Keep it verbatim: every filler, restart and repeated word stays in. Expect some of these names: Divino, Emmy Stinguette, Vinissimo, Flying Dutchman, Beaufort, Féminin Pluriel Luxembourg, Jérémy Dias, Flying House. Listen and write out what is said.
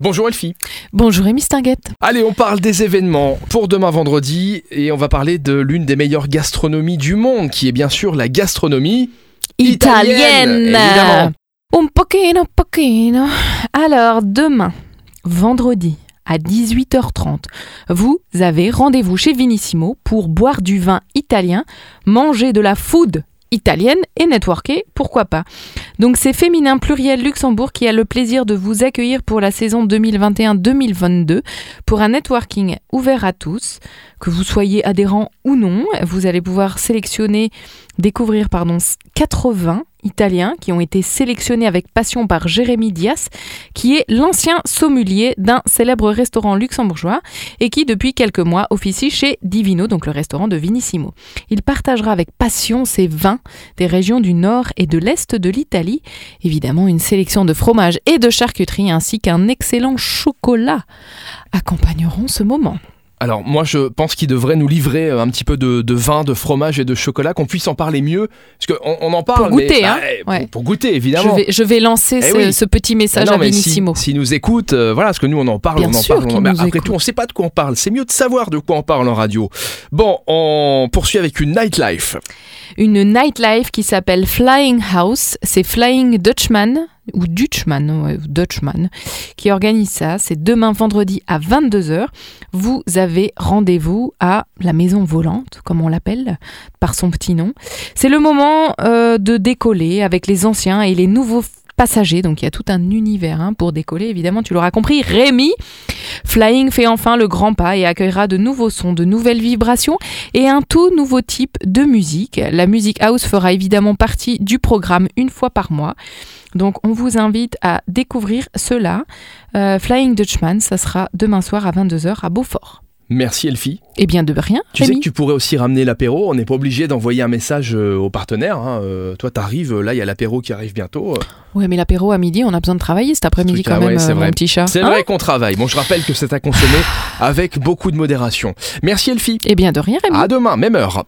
Bonjour Elfie. Bonjour Emmy Stinguette. Allez, on parle des événements pour demain vendredi et on va parler de l'une des meilleures gastronomies du monde qui est bien sûr la gastronomie italienne. italienne évidemment. Un pochino, pochino. Alors demain, vendredi à dix-huit heures trente, vous avez rendez-vous chez Vinissimo pour boire du vin italien, manger de la food italienne et networker, pourquoi pas. Donc c'est Féminin Pluriel Luxembourg qui a le plaisir de vous accueillir pour la saison deux mille vingt et un deux mille vingt-deux pour un networking ouvert à tous, que vous soyez adhérent ou non. Vous allez pouvoir sélectionner, découvrir pardon, quatre-vingts Italiens qui ont été sélectionnés avec passion par Jérémy Dias, qui est l'ancien sommelier d'un célèbre restaurant luxembourgeois et qui depuis quelques mois officie chez Divino, donc le restaurant de Vinissimo. Il partagera avec passion ses vins des régions du nord et de l'est de l'Italie, évidemment une sélection de fromages et de charcuteries ainsi qu'un excellent chocolat accompagneront ce moment. Alors moi je pense qu'il devrait nous livrer un petit peu de, de vin, de fromage et de chocolat, qu'on puisse en parler mieux, parce qu'on on en parle. Pour goûter, mais, hein bah, ouais. pour, pour goûter, évidemment. Je vais, je vais lancer ce, oui. ce petit message non, à Vinissimo. S'ils si, si nous écoutent, euh, voilà, parce que nous on en parle, Bien on en parle. On en... Après écoute. tout, on ne sait pas de quoi on parle, c'est mieux de savoir de quoi on parle en radio. Bon, on poursuit avec une nightlife. Une nightlife qui s'appelle Flying House, c'est Flying Dutchman. ou Dutchman, ouais, Dutchman, qui organise ça. C'est demain vendredi à vingt-deux heures. Vous avez rendez-vous à la maison volante, comme on l'appelle, par son petit nom. C'est le moment euh, de décoller avec les anciens et les nouveaux passagers. Donc il y a tout un univers hein, pour décoller, évidemment, tu l'auras compris. Rémi Flying fait enfin le grand pas et accueillera de nouveaux sons, de nouvelles vibrations et un tout nouveau type de musique. La Music House fera évidemment partie du programme une fois par mois. Donc on vous invite à découvrir cela. Euh, Flying Dutchman, ça sera demain soir à vingt-deux heures à Beaufort. Merci Elfie. Eh bien de rien. Tu Rémi. sais que tu pourrais aussi ramener l'apéro, on n'est pas obligé d'envoyer un message aux partenaires. Hein. Euh, toi t'arrives, là il y a l'apéro qui arrive bientôt. Ouais mais l'apéro à midi, on a besoin de travailler cet après-midi quand même, ouais, mon petit chat. C'est hein vrai qu'on travaille. Bon je rappelle que c'est à consommer avec beaucoup de modération. Merci Elfie. Eh bien de rien Rémi. À demain, même heure.